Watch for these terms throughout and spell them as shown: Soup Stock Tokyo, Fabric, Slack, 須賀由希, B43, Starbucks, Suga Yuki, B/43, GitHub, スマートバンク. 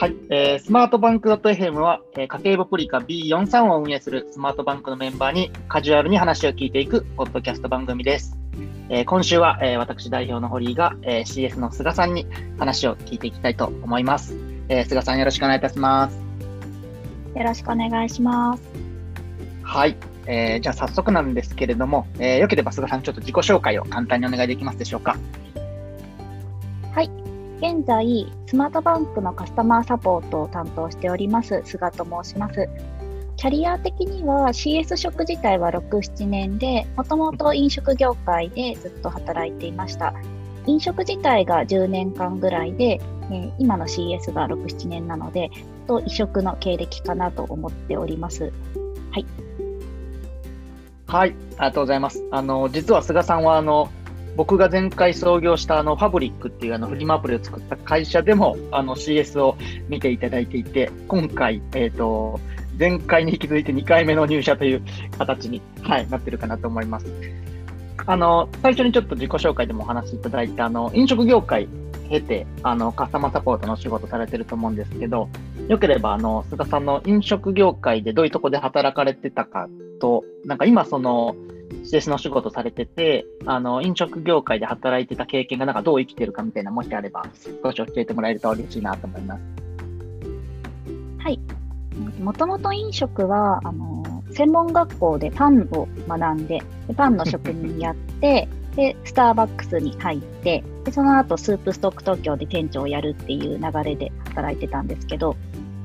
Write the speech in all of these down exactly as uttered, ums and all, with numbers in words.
はい、えー、スマートバンク .fm は、えー、家計簿プリカ ビーよんじゅうさん を運営するスマートバンクのメンバーにカジュアルに話を聞いていくポッドキャスト番組です。えー、今週は、えー、私代表の堀井が、えー、シーエス の須賀さんに話を聞いていきたいと思います。えー、須賀さんよろしくお願いいたします。よろしくお願いします。はい、えー、じゃあ早速なんですけれども、えー、よければ須賀さんちょっと自己紹介を簡単にお願いできますでしょうか。はい。現在、スマートバンクのカスタマーサポートを担当しております、須賀と申します。キャリア的には シーエス 職自体はろく、ななねんで、もともと飲食業界でずっと働いていました。飲食自体がじゅうねんかんぐらいで、今の シーエス がろく、ななねんなので、と異色の経歴かなと思っております。はい。はい、ありがとうございます。あの、実は須賀さんは、あの、僕が前回創業したあのファブリックっていうあのフリマアプリを作った会社でもあの シーエス を見ていただいていて、今回、えーと、前回に引き続いてにかいめの入社という形に、はい、なってるかなと思います。あの最初にちょっと自己紹介でもお話しいただいたあの飲食業界経てあのカスタマーサポートの仕事されてると思うんですけど、よければあの須賀さんの飲食業界でどういうとこで働かれてたかと、なんか今そのシーエスの仕事されてて、あの飲食業界で働いてた経験がなんかどう生きてるかみたいな、もしあれば少し教えてもらえると嬉しいなと思います。はい、もともと飲食はあの専門学校でパンを学んで、パンの職人やってでスターバックスに入って、でその後スープストック東京で店長をやるっていう流れで働いてたんですけど、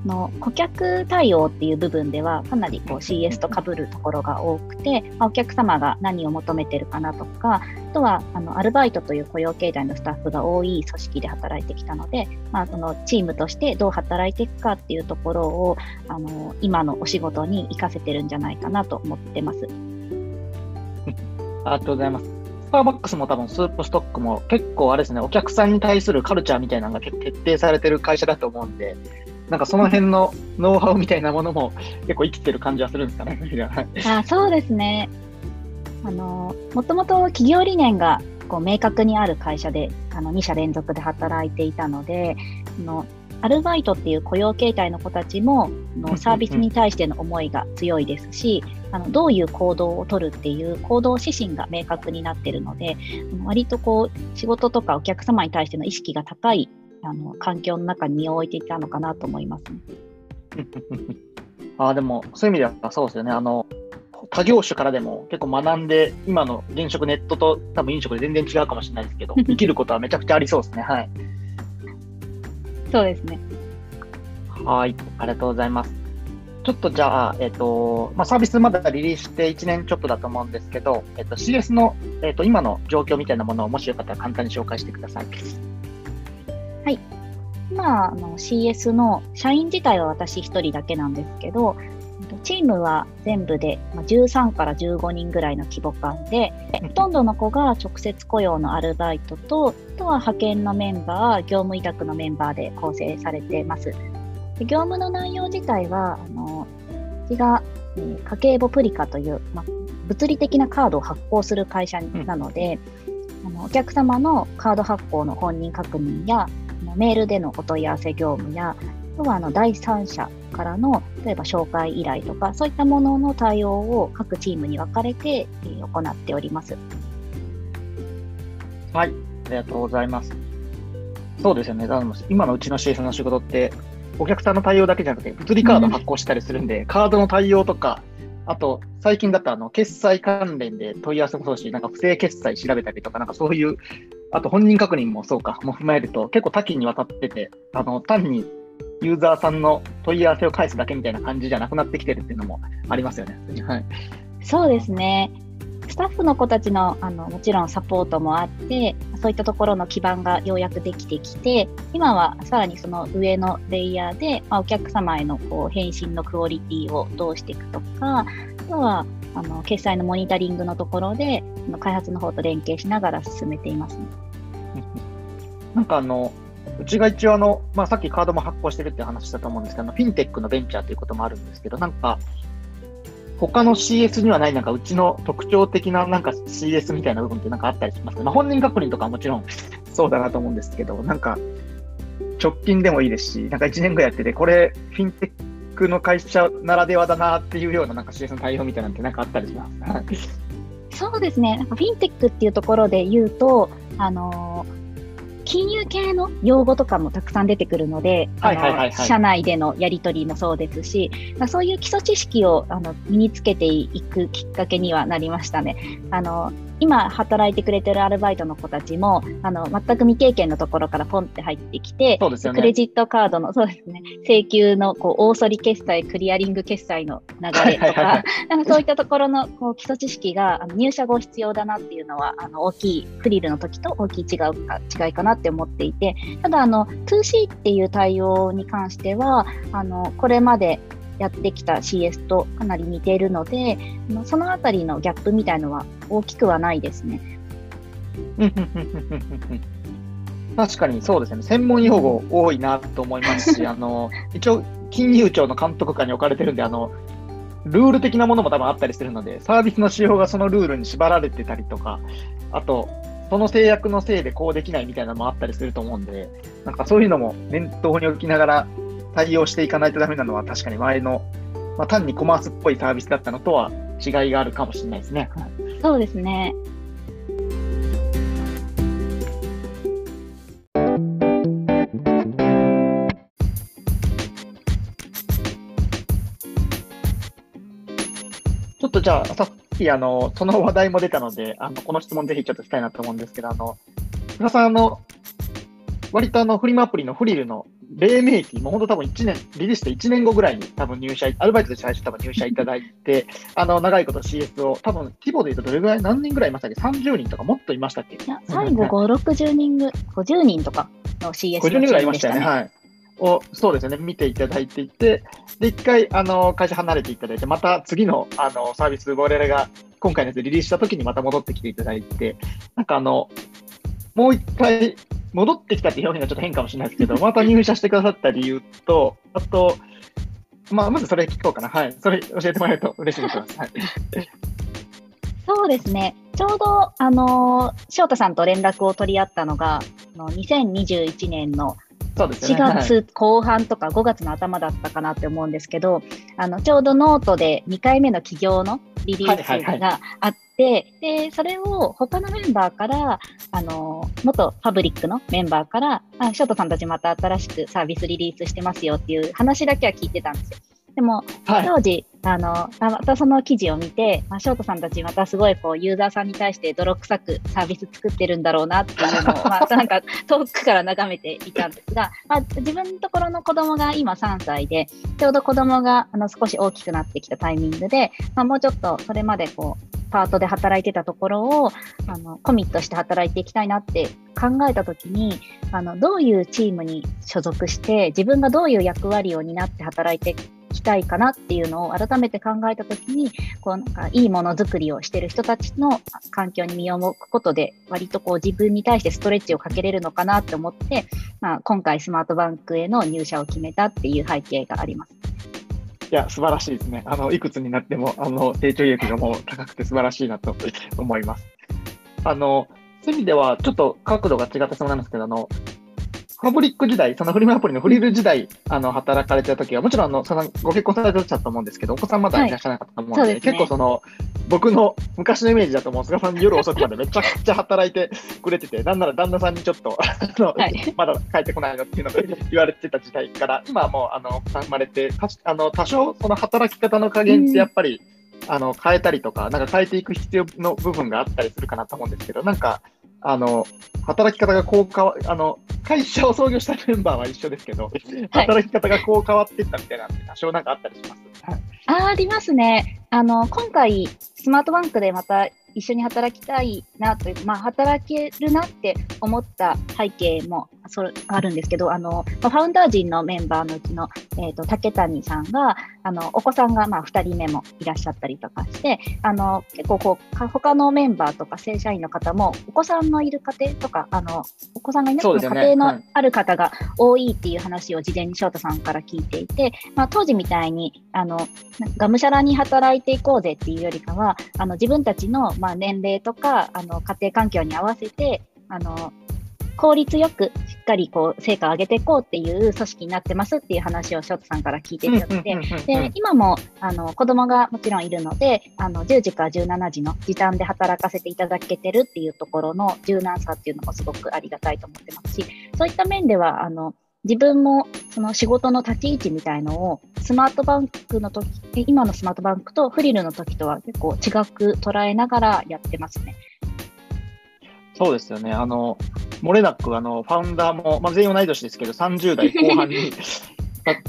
の顧客対応っていう部分ではかなりこう シーエス と被るところが多くて、まあ、お客様が何を求めてるかなとか、あとはあのアルバイトという雇用形態のスタッフが多い組織で働いてきたので、まあ、そのチームとしてどう働いていくかっていうところをあの今のお仕事に生かせてるんじゃないかなと思ってます。ありがとうございます。スターバックスも多分スープストックも結構あれですね、お客さんに対するカルチャーみたいなのが徹底されてる会社だと思うんで、なんかその辺のノウハウみたいなものも結構生きてる感じはするんですかね。あ、そうですね。あのもともと企業理念がこう明確にある会社で、あのにしゃ連続で働いていたので、あのアルバイトっていう雇用形態の子たちものサービスに対しての思いが強いですし、あのどういう行動を取るっていう行動指針が明確になっているので、割とこう仕事とかお客様に対しての意識が高いあの環境の中に身を置いていたのかなと思います、ね、あでもそういう意味ではそうですよね。あの他業種からでも結構学んで、今の現職ネットと多分飲食で全然違うかもしれないですけど、生きることはめちゃくちゃありそうですね。はい、そうですね。はい、ありがとうございます。ちょっとじゃあ、えーとまあ、サービスまだリリースしていちねんちょっとだと思うんですけど、えー、と シーエス の、えー、と今の状況みたいなものをもしよかったら簡単に紹介してください。はい、今あの シーエス の社員自体は私ひとりだけなんですけど、チームは全部でじゅうさんからじゅうごにんぐらいの規模感で、ほとんどの子が直接雇用のアルバイトと、あとは派遣のメンバー、業務委託のメンバーで構成されています。で業務の内容自体はあのうちが、えー、家計簿プリカという、ま、物理的なカードを発行する会社なので、うん、あのお客様のカード発行の本人確認やメールでのお問い合わせ業務や、あとはあの第三者からの例えば紹介依頼とか、そういったものの対応を各チームに分かれて行っております。はい、ありがとうございます。そうですよね。今のうちの シーエス の仕事ってお客さんの対応だけじゃなくて物理カード発行したりするんで、うん、カードの対応とか、あと最近だったらあの決済関連で問い合わせもそうし、なんか不正決済調べたりとか、なんかそういう、あと本人確認もそうかも踏まえると結構多岐にわたってて、あの単にユーザーさんの問い合わせを返すだけみたいな感じじゃなくなってきてるっていうのもありますよね。はい、そうですね。スタッフの子たちの、あのもちろんサポートもあって、そういったところの基盤がようやくできてきて、今はさらにその上のレイヤーで、まあ、お客様へのこう返信のクオリティをどうしていくとか、あとはあの決済のモニタリングのところで開発の方と連携しながら進めています、ね、なんかあのうちが一応あの、まあ、さっきカードも発行してるって話だと思うんですけど、フィンテックのベンチャーということもあるんですけど、なんか他の シーエス にはないなんかうちの特徴的ななんか シーエス みたいな部分ってなんかあったりしますか？まあ、本人確認とかはもちろんそうだなと思うんですけど、なんか直近でもいいですし、なんかいちねんぐらいやってて、これフィンテックの会社ならではだなっていうような、なんか シーエス の対応みたいなのってなんかあったりしますそうですね、なんかフィンテックっていうところで言うと、あのー金融系の用語とかもたくさん出てくるので、はいはいはいはい、社内でのやり取りもそうですし、そういう基礎知識をあの身につけていくきっかけにはなりましたね。あの今働いてくれてるアルバイトの子たちもあの全く未経験のところからポンって入ってきて、そうですよね、クレジットカードのそうです、ね、請求のこう大そり決済、クリアリング決済の流れとかそういったところのこう基礎知識があの入社後必要だなっていうのはあの大きいフリルの時と大きい違うか違いかなって思っていて、ただあの ツーシー っていう対応に関してはあのこれまでやってきた シーエス とかなり似ているので、そのあたりのギャップみたいのは大きくはないですね確かにそうですね、専門用語多いなと思いますしあの一応金融庁の監督下に置かれてるんで、あのルール的なものも多分あったりするので、サービスの仕様がそのルールに縛られてたりとか、あとその制約のせいでこうできないみたいなのもあったりすると思うんで、なんかそういうのも念頭に置きながら対応していかないとダメなのは、確かに前の、まあ、単にコマースっぽいサービスだったのとは違いがあるかもしれないですね。そうですね。ちょっとじゃあさっきあのその話題も出たので、あのこの質問ぜひちょっとしたいなと思うんですけど、あの須賀さん、あの割とあのフリマアプリのフリルの黎明期、もう本当多分いちねん、リリースしていちねんごぐらいに多分入社、アルバイトで最初多分入社いただいて、あの長いこと シーエス を多分規模でいうとどれぐらい、何人ぐらいいましたっけ、さんじゅうにんとかもっといましたっけ。いや最後ごじゅうろくじゅうにんぐごじゅうにんとかの シーエス のチームでしたね。ごじゅうにんぐらいいましたよね、はい。をそうですね、見ていただいていて、でいっかいあの会社離れていただいて、また次のあのサービス、我々が今回のやつリリースした時にまた戻ってきていただいて、なんかあのもういっかい戻ってきたっていう表現がちょっと変かもしれないですけど、また入社してくださった理由と、あと、まあ、まずそれ聞こうかな、はい、それ教えてもらえると嬉しいです、はい、そうですね、ちょうど、あのー、翔太さんと連絡を取り合ったのがのにせんにじゅういちねんのしがつこう半とかごがつの頭だったかなって思うんですけど、はい、あのちょうどノートでにかいめの起業のリリースがあって、はいはい、はい、でそれを他のメンバーからあの元パブリックのメンバーからあショートさんたちまた新しくサービスリリースしてますよっていう話だけは聞いてたんですよ。でも、はい、当時あのまたその記事を見て、まあ、ショートさんたちまたすごいこうユーザーさんに対して泥臭くサービス作ってるんだろうなっていうのをまたなんか遠くから眺めていたんですが、まあ、自分のところの子供が今さんさいで、ちょうど子供があの少し大きくなってきたタイミングで、まあ、もうちょっとそれまでこうパートで働いてたところをあのコミットして働いていきたいなって考えたときに、あのどういうチームに所属して自分がどういう役割を担って働いてきたいかなっていうのを改めて考えたときに、こうなんかいいものづくりをしている人たちの環境に身を置くことで、割とこう自分に対してストレッチをかけれるのかなと思って、まあ、今回スマートバンクへの入社を決めたっていう背景があります。いや素晴らしいですね。あのいくつになってもあの成長意欲がもう高くて素晴らしいなと思います。あのそういう意味ではちょっと角度が違ってそうなんですけど、あのパブリック時代、そのフリマアプリのフリル時代、あの働かれてた時はもちろんあのそのご結婚されてたと思うんですけど、お子さんまだいらっしゃらなかったと思うので、はい、そうですね、結構その僕の昔のイメージだともう菅さん夜遅くまでめちゃくちゃ働いてくれてて、なんなら旦那さんにちょっとはい、まだ帰ってこないのっていうので言われてた時代から、今はもうあの生まれて、あの多少その働き方の加減ってやっぱりあの変えたりとか、なんか変えていく必要の部分があったりするかなと思うんですけど、なんかあの働き方がこう変わあの会社を創業したメンバーは一緒ですけど、はい、働き方がこう変わっていったみたいなのって多少なんかあったりしますあ, ありますね。あの今回スマートバンクでまた一緒に働きたいなという、まあ、働けるなって思った背景もそれあるんですけど、あのファウンダー陣のメンバーのうちの、えーと、竹谷さんがあのお子さんがまあふたりめもいらっしゃったりとかして、あの結構こう他のメンバーとか正社員の方もお子さんのいる家庭とか、あのお子さんがいなくても家庭のある方が多いっていう話を事前に翔太さんから聞いていて、まあ、当時みたいにあのがむしゃらに働いていこうぜっていうよりかは、あの自分たちのまあ年齢とかあの家庭環境に合わせてあの効率よくしっかりこう成果を上げていこうっていう組織になってますっていう話をショートさんから聞いていたので、で今もあの子供がもちろんいるので、あのじゅうじからじゅうしちじの時短で働かせていただけてるっていうところの柔軟さっていうのもすごくありがたいと思ってますし、そういった面ではあの自分もその仕事の立ち位置みたいのをスマートバンクの時、今のスマートバンクとフリルの時とは結構違く捉えながらやってますね。そうですよね。あの漏れなくあのファウンダーも、まあ、全員同い年ですけどさんじゅうだいこうはんに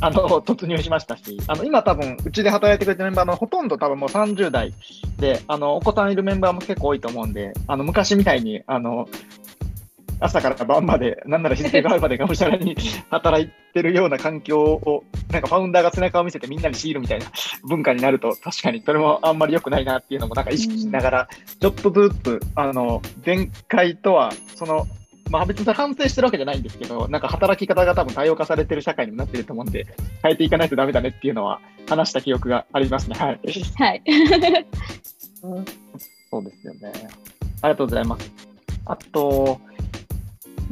あの突入しましたし、あの今多分うちで働いてくれてるメンバーのほとんど多分もうさんじゅうだいで、あのお子さんいるメンバーも結構多いと思うんで、あの昔みたいにあの朝から晩まで、なんなら日付があるまでがむしゃらに働いてるような環境を、なんかファウンダーが背中を見せてみんなに強いるみたいな文化になると、確かにそれもあんまり良くないなっていうのもなんか意識しながら、ちょっとずつ、あの、前回とは、その、まあ別に反省してるわけじゃないんですけど、なんか働き方が多分多様化されてる社会になってると思うんで、変えていかないとダメだねっていうのは話した記憶がありますね。はい。はい。そうですよね。ありがとうございます。あと、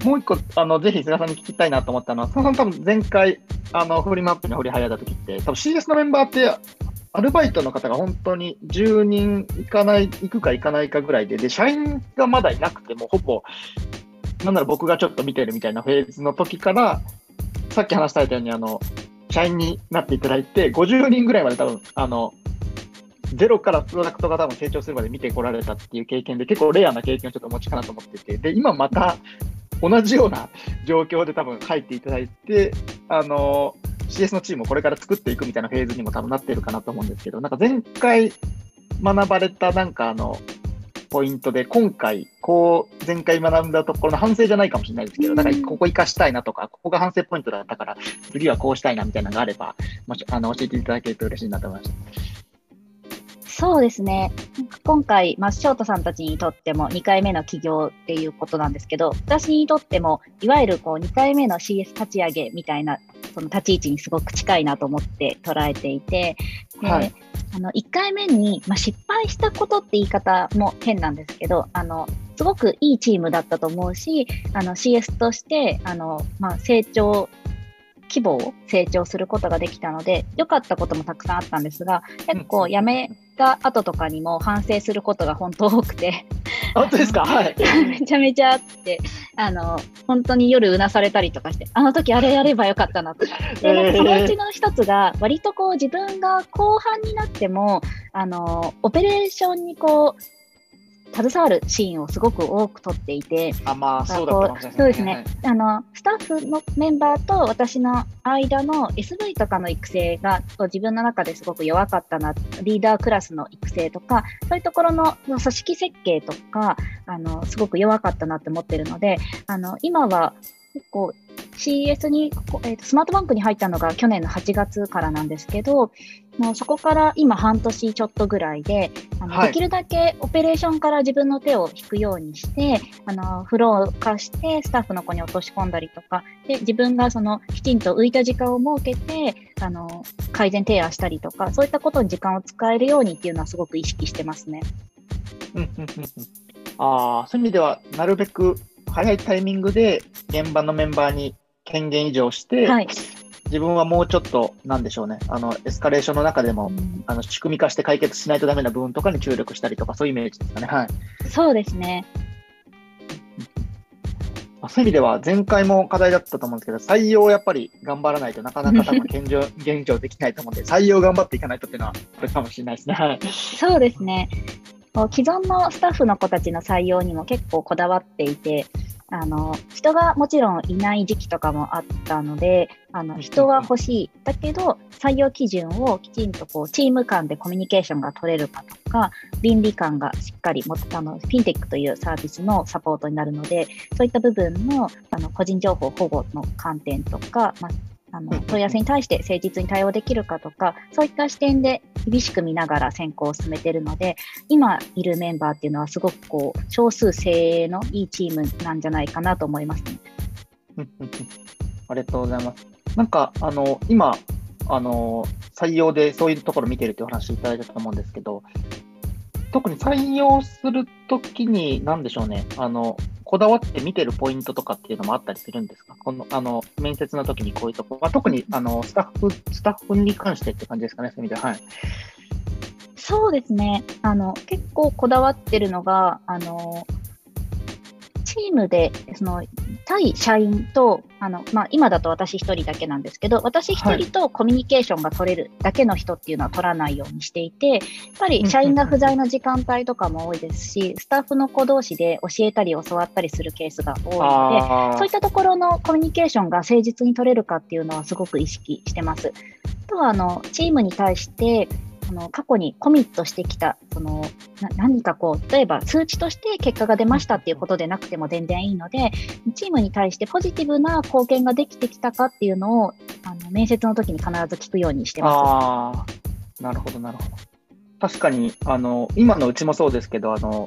もう一個あのぜひ須賀さんに聞きたいなと思ったのは、須賀さん多分前回あのフリマアップに掘り入れた時って多分 シーエス のメンバーってアルバイトの方が本当にじゅうにんいかない行くか行かないかぐらい で, で社員がまだいなくてもほぼなんなら僕がちょっと見てるみたいなフェーズの時から、さっき話されたようにあの社員になっていただいてごじゅうにんぐらいまで多分あのゼロからプロダクトが多分成長するまで見てこられたっていう経験で、結構レアな経験をちょっとお持ちかなと思ってて、で今また同じような状況で多分入っていただいて、あの シーエス のチームをこれから作っていくみたいなフェーズにも多分なってるかなと思うんですけど、なんか前回学ばれたなんかあのポイントで、今回こう前回学んだところの反省じゃないかもしれないですけど、なんかここ生かしたいなとか、ここが反省ポイントだったから次はこうしたいなみたいなのがあれば、もしあの教えていただけると嬉しいなと思いました。そうですね。今回、まあ、ショートさんたちにとってもにかいめの起業っていうことなんですけど、私にとってもいわゆるこうにかいめの シーエス 立ち上げみたいなその立ち位置にすごく近いなと思って捉えていて、はい、あのいっかいめに、まあ、失敗したことって言い方も変なんですけど、あのすごくいいチームだったと思うし、あの シーエス としてあの、まあ、成長規模を成長することができたので良かったこともたくさんあったんですが、結構辞めた後とかにも反省することが本当多くて本当ですか、はい、めちゃめちゃあって、あの本当に夜うなされたりとかして、あの時あれやればよかったなとか、でなんかそのうちの一つが割とこう自分が後半になってもあのオペレーションにこう携わるシーンをすごく多く取っていて、あ、まあ、そうだったかもしれない。そうですね。はい、あのスタッフのメンバーと私の間の エスブイ とかの育成が自分の中ですごく弱かったな、リーダークラスの育成とかそういうところの組織設計とかあのすごく弱かったなって思ってるので、あの今は結構 シーエス に、えーと、スマートバンクに入ったのが去年のはちがつからなんですけど、もうそこから今半年ちょっとぐらいで、あの、はい、できるだけオペレーションから自分の手を引くようにして、あのフロー化してスタッフの子に落とし込んだりとかで、自分がそのきちんと浮いた時間を設けてあの改善提案したりとか、そういったことに時間を使えるようにっていうのはすごく意識してますね。あ、そういう意味ではなるべく早いタイミングで現場のメンバーに権限移譲して、はい、自分はもうちょっとなんでしょうね、あのエスカレーションの中でも、うん、あの仕組み化して解決しないとダメな部分とかに注力したりとか、そういうイメージですかね。はい、そうですね。そういう意味では前回も課題だったと思うんですけど、採用をやっぱり頑張らないとなかなか多分現状、現状できないと思うんで、採用を頑張っていかないとっていうのはあるかもしれないですね。はい、そうですね。既存のスタッフの子たちの採用にも結構こだわっていて、あの人がもちろんいない時期とかもあったので、あの人は欲しい、だけど採用基準をきちんとこうチーム間でコミュニケーションが取れるかとか、倫理観がしっかり持ってたの、フィンテックというサービスのサポートになるので、そういった部分 の, あの個人情報保護の観点とか、まああの問い合わせに対して誠実に対応できるかとか、そういった視点で厳しく見ながら選考を進めているので、今いるメンバーっていうのはすごくこう少数精鋭のいいチームなんじゃないかなと思いますね。ありがとうございます。なんかあの今あの採用でそういうところ見てるってお話いただいたと思うんですけど、特に採用するときに何でしょうね、あのこだわって見てるポイントとかっていうのもあったりするんですか？このあの面接の時にこういうとこ、まあ、特にあのスタッフスタッフに関してって感じですかね、そういう意味では。はい、そうですね、あの結構こだわってるのがあのチームでその対社員とあの、まあ、今だと私一人だけなんですけど、私一人とコミュニケーションが取れるだけの人っていうのは取らないようにしていて、やっぱり社員が不在の時間帯とかも多いですし、スタッフの子同士で教えたり教わったりするケースが多いので、そういったところのコミュニケーションが誠実に取れるかっていうのはすごく意識してます。あとはあのチームに対してあの過去にコミットしてきたそのな何かこう例えば数値として結果が出ましたっていうことでなくても全然いいので、チームに対してポジティブな貢献ができてきたかっていうのをあの面接の時に必ず聞くようにしてます。あ、なるほどなるほど。確かにあの今のうちもそうですけど、あの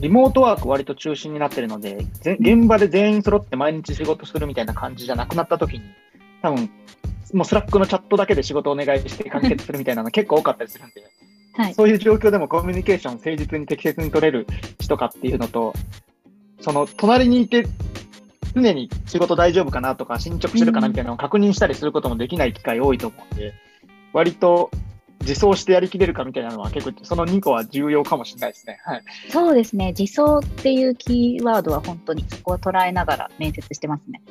リモートワーク割と中心になってるので、現場で全員揃って毎日仕事するみたいな感じじゃなくなった時に、多分もう Slack のチャットだけで仕事をお願いして完結するみたいなの結構多かったりするんで、はい、そういう状況でもコミュニケーションを誠実に適切に取れる人かっていうのと、その隣にいて常に仕事大丈夫かなとか進捗してるかなみたいなのを確認したりすることもできない機会多いと思うんで、割と自走してやりきれるかみたいなのは結構そのにこは重要かもしれないですね。はい、そうですね、自走っていうキーワードは本当にそこを捉えながら面接してますね。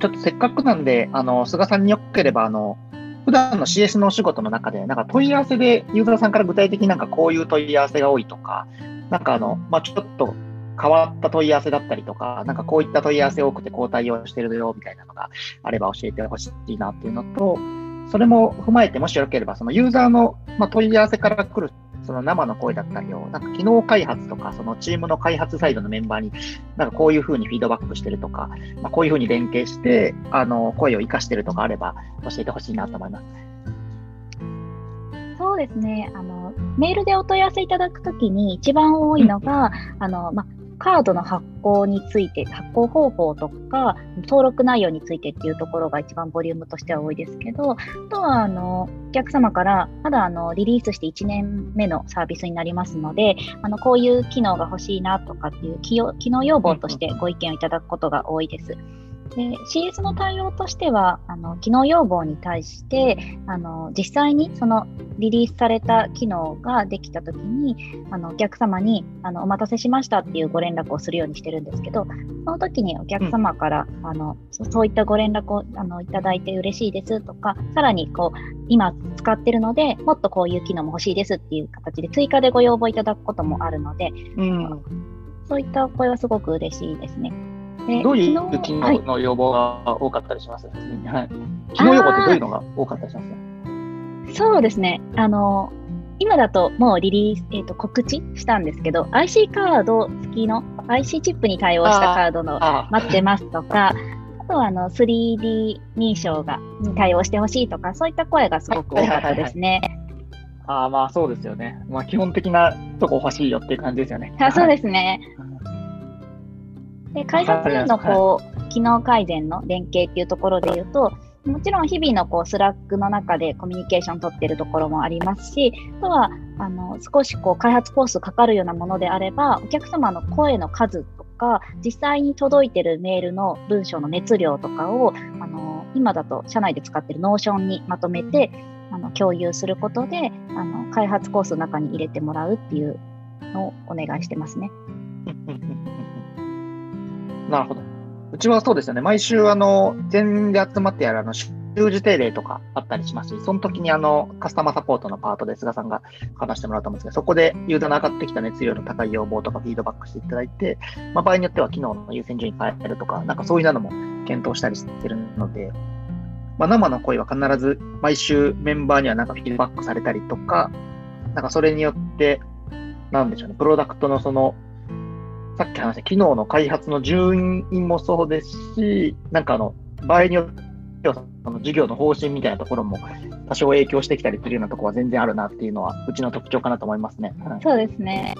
ちょっとせっかくなんで、あの菅さんによければあの普段の シーエス のお仕事の中でなんか問い合わせでユーザーさんから具体的になんかこういう問い合わせが多いとか、なんかあの、まあ、ちょっと変わった問い合わせだったりとか、なんかこういった問い合わせ多くてこう対応してるよみたいなのがあれば教えてほしいなっていうのと、それも踏まえてもしよければそのユーザーの、まあ、問い合わせから来るその生の声だったりを、なんか機能開発とか、そのチームの開発サイドのメンバーに、なんかこういうふうにフィードバックしてるとか、まあ、こういうふうに連携して、あの、声を生かしてるとかあれば、教えてほしいなと思います。そうですね。あの、メールでお問い合わせいただくときに一番多いのが、あの、ま、カードの発行について、発行方法とか、登録内容についてっていうところが一番ボリュームとしては多いですけど、あとはあのお客様から、まだあのリリースしていちねんめのサービスになりますので、あのこういう機能が欲しいなとかっていう機能要望としてご意見をいただくことが多いです。で シーエス の対応としてはあの機能要望に対してあの実際にそのリリースされた機能ができたときにあのお客様にあのお待たせしましたっていうご連絡をするようにしてるんですけど、その時にお客様から、うん、あのそ、そういったご連絡をあのいただいて嬉しいですとか、さらにこう今使ってるのでもっとこういう機能も欲しいですっていう形で追加でご要望いただくこともあるので、うん、そういった声はすごく嬉しいですね。どういう機能の要望が多かったりします？はい、機能要望ってどういうのが多かったりします？そうですね、あの今だともうリリース、えーと、告知したんですけど アイシー カード付きの アイシー チップに対応したカードの待ってますとか、あとはあの スリーディー 認証がに対応してほしいとか、そういった声がすごく多かったですね。はいはいはいはい、あ、まあそうですよね、まあ、基本的なとこ欲しいよっていう感じですよね。あ、そうですね。で開発のこう機能改善の連携っていうところで言うと、もちろん日々のこう Slack の中でコミュニケーション取ってるところもありますし、あとはあの少しこう開発コースかかるようなものであれば、お客様の声の数とか実際に届いてるメールの文章の熱量とかをあの今だと社内で使ってる Notion にまとめてあの共有することであの開発コースの中に入れてもらうっていうのをお願いしてますね。なるほど。うちはそうですよね、毎週あの全員で集まってやるあの週次定例とかあったりしますし、その時にあのカスタマーサポートのパートで菅さんが話してもらうと思うんですけど、そこでユーザーの上がってきた熱量の高い要望とかフィードバックしていただいて、まあ、場合によっては機能の優先順位変えるとか、なんかそういうのも検討したりしてるので、まあ、生の声は必ず毎週メンバーにはなんかフィードバックされたりとか、なんかそれによってなんでしょうね、プロダクトのそのさっき話した機能の開発の順位もそうですし、なんかあの場合によってはその授業の方針みたいなところも多少影響してきたりするようなところは全然あるなっていうのはうちの特徴かなと思いますね。はい、そうですね。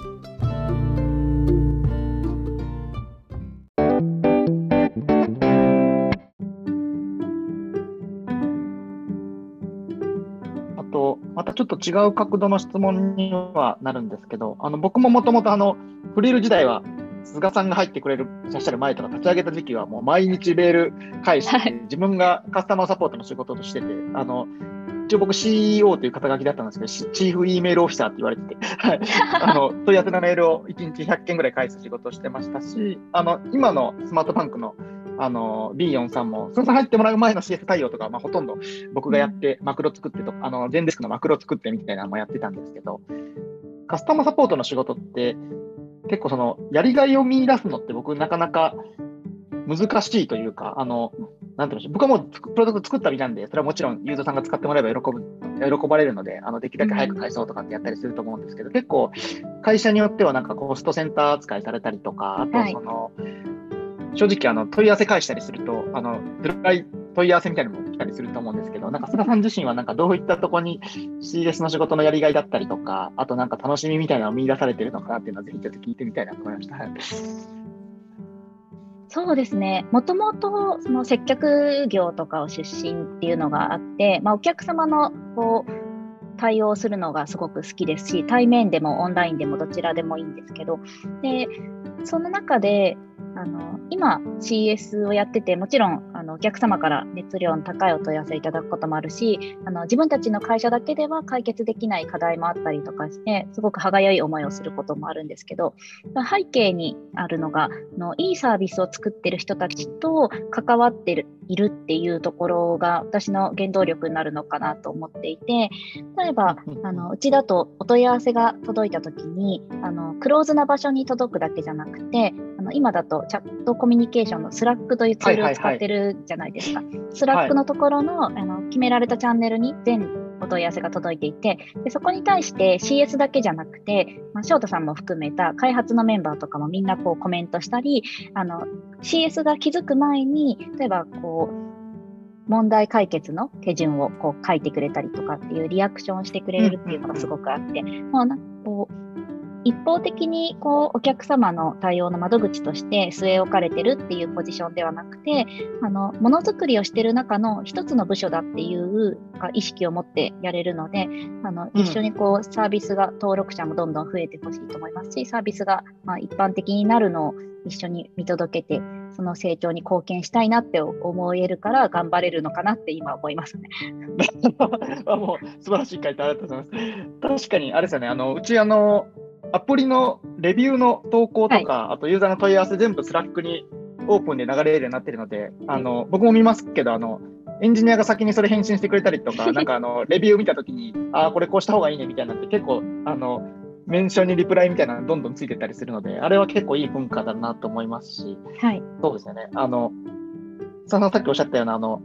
かちょっと違う角度の質問にはなるんですけど、あの僕ももともとあのフリール時代は菅さんが入ってくれるいらっしゃる前とか立ち上げた時期はもう毎日メール返して、はい、自分がカスタマーサポートの仕事としてて、あの一応僕 シーイーオー という肩書きだったんですけど、チーフ E メールオフィサーって言われててあの問い合わせのメールをいちにちひゃっけんぐらい返す仕事をしてましたし、あの今のスマートバンクのあの ビーよんじゅうさん も須賀さん入ってもらう前の シーエス 対応とか、まあ、ほとんど僕がやってマクロ作ってとか、あの全デスクのマクロ作ってみたいなのもやってたんですけど、カスタマーサポートの仕事って結構そのやりがいを見出すのって僕なかなか難しいというか、あのなんていうの、僕はもうプロダクト作った身なんで、それはもちろんユーザーさんが使ってもらえば喜ぶ、喜ばれるので、あのできるだけ早く返そうとかってやったりすると思うんですけど、結構会社によってはなんかコストセンター扱いされたりとか、あとその、はい正直あの問い合わせ返したりするとあの辛い問い合わせみたいなのも来たりすると思うんですけど、なんか須賀さん自身はなんかどういったところに シーエス の仕事のやりがいだったりとか、あとなんか楽しみみたいなのを見出されてるのかなっていうのはぜひちょっと聞いてみたいなと思いました。そうですね、もともとその接客業とかを出身っていうのがあって、まあ、お客様のこう対応するのがすごく好きですし、対面でもオンラインでもどちらでもいいんですけど、でその中であの今 シーエス をやってて、もちろんあのお客様から熱量の高いお問い合わせいただくこともあるし、あの自分たちの会社だけでは解決できない課題もあったりとかしてすごく歯がゆい思いをすることもあるんですけど、背景にあるのがあのいいサービスを作ってる人たちと関わってるいるっていうところが私の原動力になるのかなと思っていて、例えばあのうちだとお問い合わせが届いた時にあのクローズな場所に届くだけじゃなくて、あの今だとチャットコミュニケーションの Slack というツールを使ってるじゃないですか、はいはいはい、Slack のところ の,、はい、あの決められたチャンネルに全お問い合わせが届いていて、でそこに対して シーエス だけじゃなくて、まあ、翔太さんも含めた開発のメンバーとかもみんなこうコメントしたり、あの シーエス が気づく前に例えばこう問題解決の手順をこう書いてくれたりとかっていうリアクションをしてくれるっていうのがすごくあって、まあ、なんかこう一方的にこうお客様の対応の窓口として据え置かれてるっていうポジションではなくて、あのものづくりをしてる中の一つの部署だっていう意識を持ってやれるので、あの一緒にこうサービスが登録者もどんどん増えてほしいと思いますし、サービスがまあ一般的になるのを一緒に見届けてその成長に貢献したいなって思えるから頑張れるのかなって今思いますねもう素晴らしい回答ありがとうございます。確かにあれですよね、あのうちあのアプリのレビューの投稿とか、はい、あとユーザーの問い合わせ全部スラックにオープンで流れるようになってるので、あの僕も見ますけど、あのエンジニアが先にそれ返信してくれたりとかなんかあのレビュー見たときにあこれこうした方がいいねみたいなって結構あのメンションにリプライみたいなのどんどんついてたりするので、あれは結構いい文化だなと思いますし、はい、そうですよね、あのさっきおっしゃったようなあの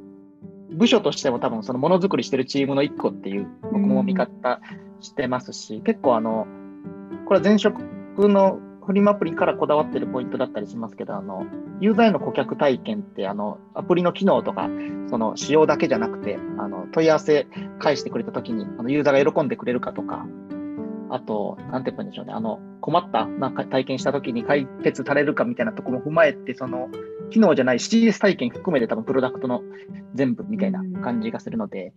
部署としても多分そのものづくりしてるチームの一個っていう僕も見方してますし、結構あのこれは前職のフリマアプリからこだわってるポイントだったりしますけど、あのユーザーへの顧客体験ってあのアプリの機能とかその仕様だけじゃなくて、あの問い合わせ返してくれた時にあのユーザーが喜んでくれるかとか、あと何て言うんでしょうね、あの困ったなんか体験した時に解決されるかみたいなところも踏まえて、その機能じゃない シーエス 体験含めて多分プロダクトの全部みたいな感じがするので、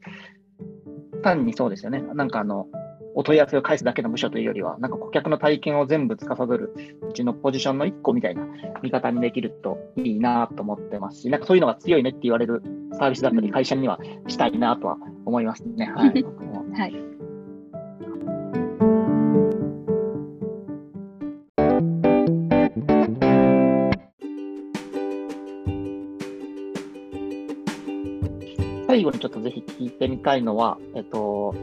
単にそうですよね、なんかあのお問い合わせを返すだけの部署というよりは、なんか顧客の体験を全部司るうちのポジションの一個みたいな見方にできるといいなと思ってますし、なんかそういうのが強いねって言われるサービスだったり会社にはしたいなとは思いますね、はいはい、最後にちょっとぜひ聞いてみたいのは、えっと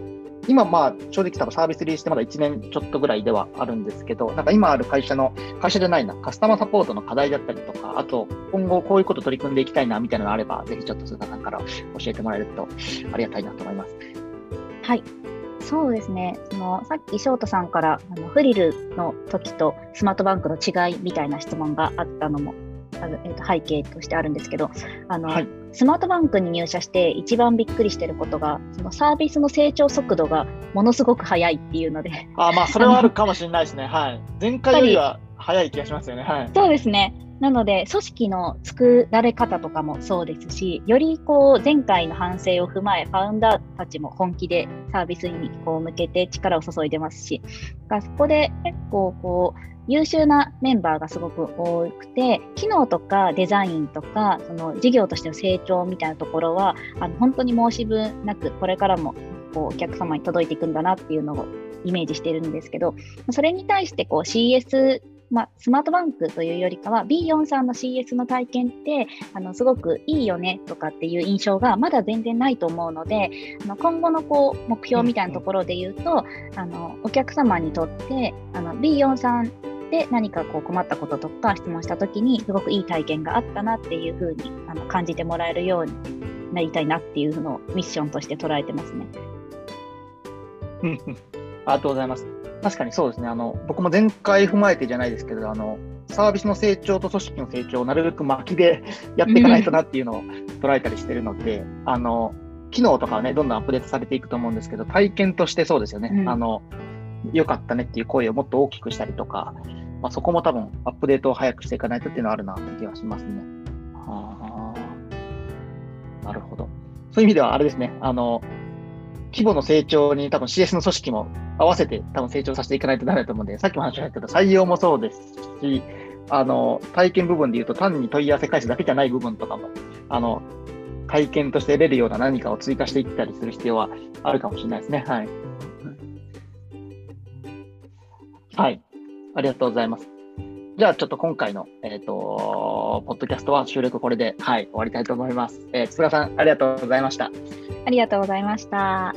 今まあ正直多分サービスリーしてまだいちねんちょっとぐらいではあるんですけど、なんか今ある会社の会社じゃないなカスタマーサポートの課題だったりとか、あと今後こういうこと取り組んでいきたいなみたいなのがあれば、ぜひちょっと須賀さんから教えてもらえるとありがたいなと思います。はい、そうですね、そのさっき翔太さんからあのフリルの時とスマートバンクの違いみたいな質問があったのもあの、えー、と背景としてあるんですけど、あの、はい、スマートバンクに入社して一番びっくりしてることが、そのサービスの成長速度がものすごく速いっていうので、あ、まあそれはあるかもしれないですね、はい、前回よりは早い気がしますよね。はい、そうですね。なので組織の作られ方とかもそうですし、よりこう前回の反省を踏まえファウンダーたちも本気でサービスにこう向けて力を注いでますし、そこで結構こう優秀なメンバーがすごく多くて、機能とかデザインとかその事業としての成長みたいなところはあの本当に申し分なくこれからもこうお客様に届いていくんだなっていうのをイメージしてるんですけど、それに対してこう シーエス、まあ、スマートバンクというよりかは ビーフォーティースリー の シーエス の体験ってあのすごくいいよねとかっていう印象がまだ全然ないと思うので、あの今後のこう目標みたいなところで言うと、あのお客様にとってあの ビーフォーティースリーで何かこう困ったこととか質問したときにすごくいい体験があったなっていう風にあの感じてもらえるようになりたいなっていうのをミッションとして捉えてますね。うんうん、ありがとうございます。確かにそうですね。あの僕も前回踏まえてじゃないですけど、あのサービスの成長と組織の成長をなるべく巻きでやっていかないとなっていうのを捉えたりしてるので、うん、あの機能とかはねどんどんアップデートされていくと思うんですけど、体験としてそうですよね、うん、あの良かったねっていう声をもっと大きくしたりとか、まあ、そこも多分アップデートを早くしていかないとっていうのはあるなという気がしますね。はあ、なるほど。そういう意味ではあれですね、あの規模の成長に多分 シーエス の組織も合わせて多分成長させていかないとならないと思うので、さっきも話しましたけど採用もそうですし、あの体験部分でいうと単に問い合わせ回数だけじゃない部分とかもあの体験として得れるような何かを追加していったりする必要はあるかもしれないですね。はいはい、ありがとうございます。じゃあちょっと今回の、えー、とポッドキャストは収録これで、はい、終わりたいと思います。えー、須賀さんありがとうございました。ありがとうございました。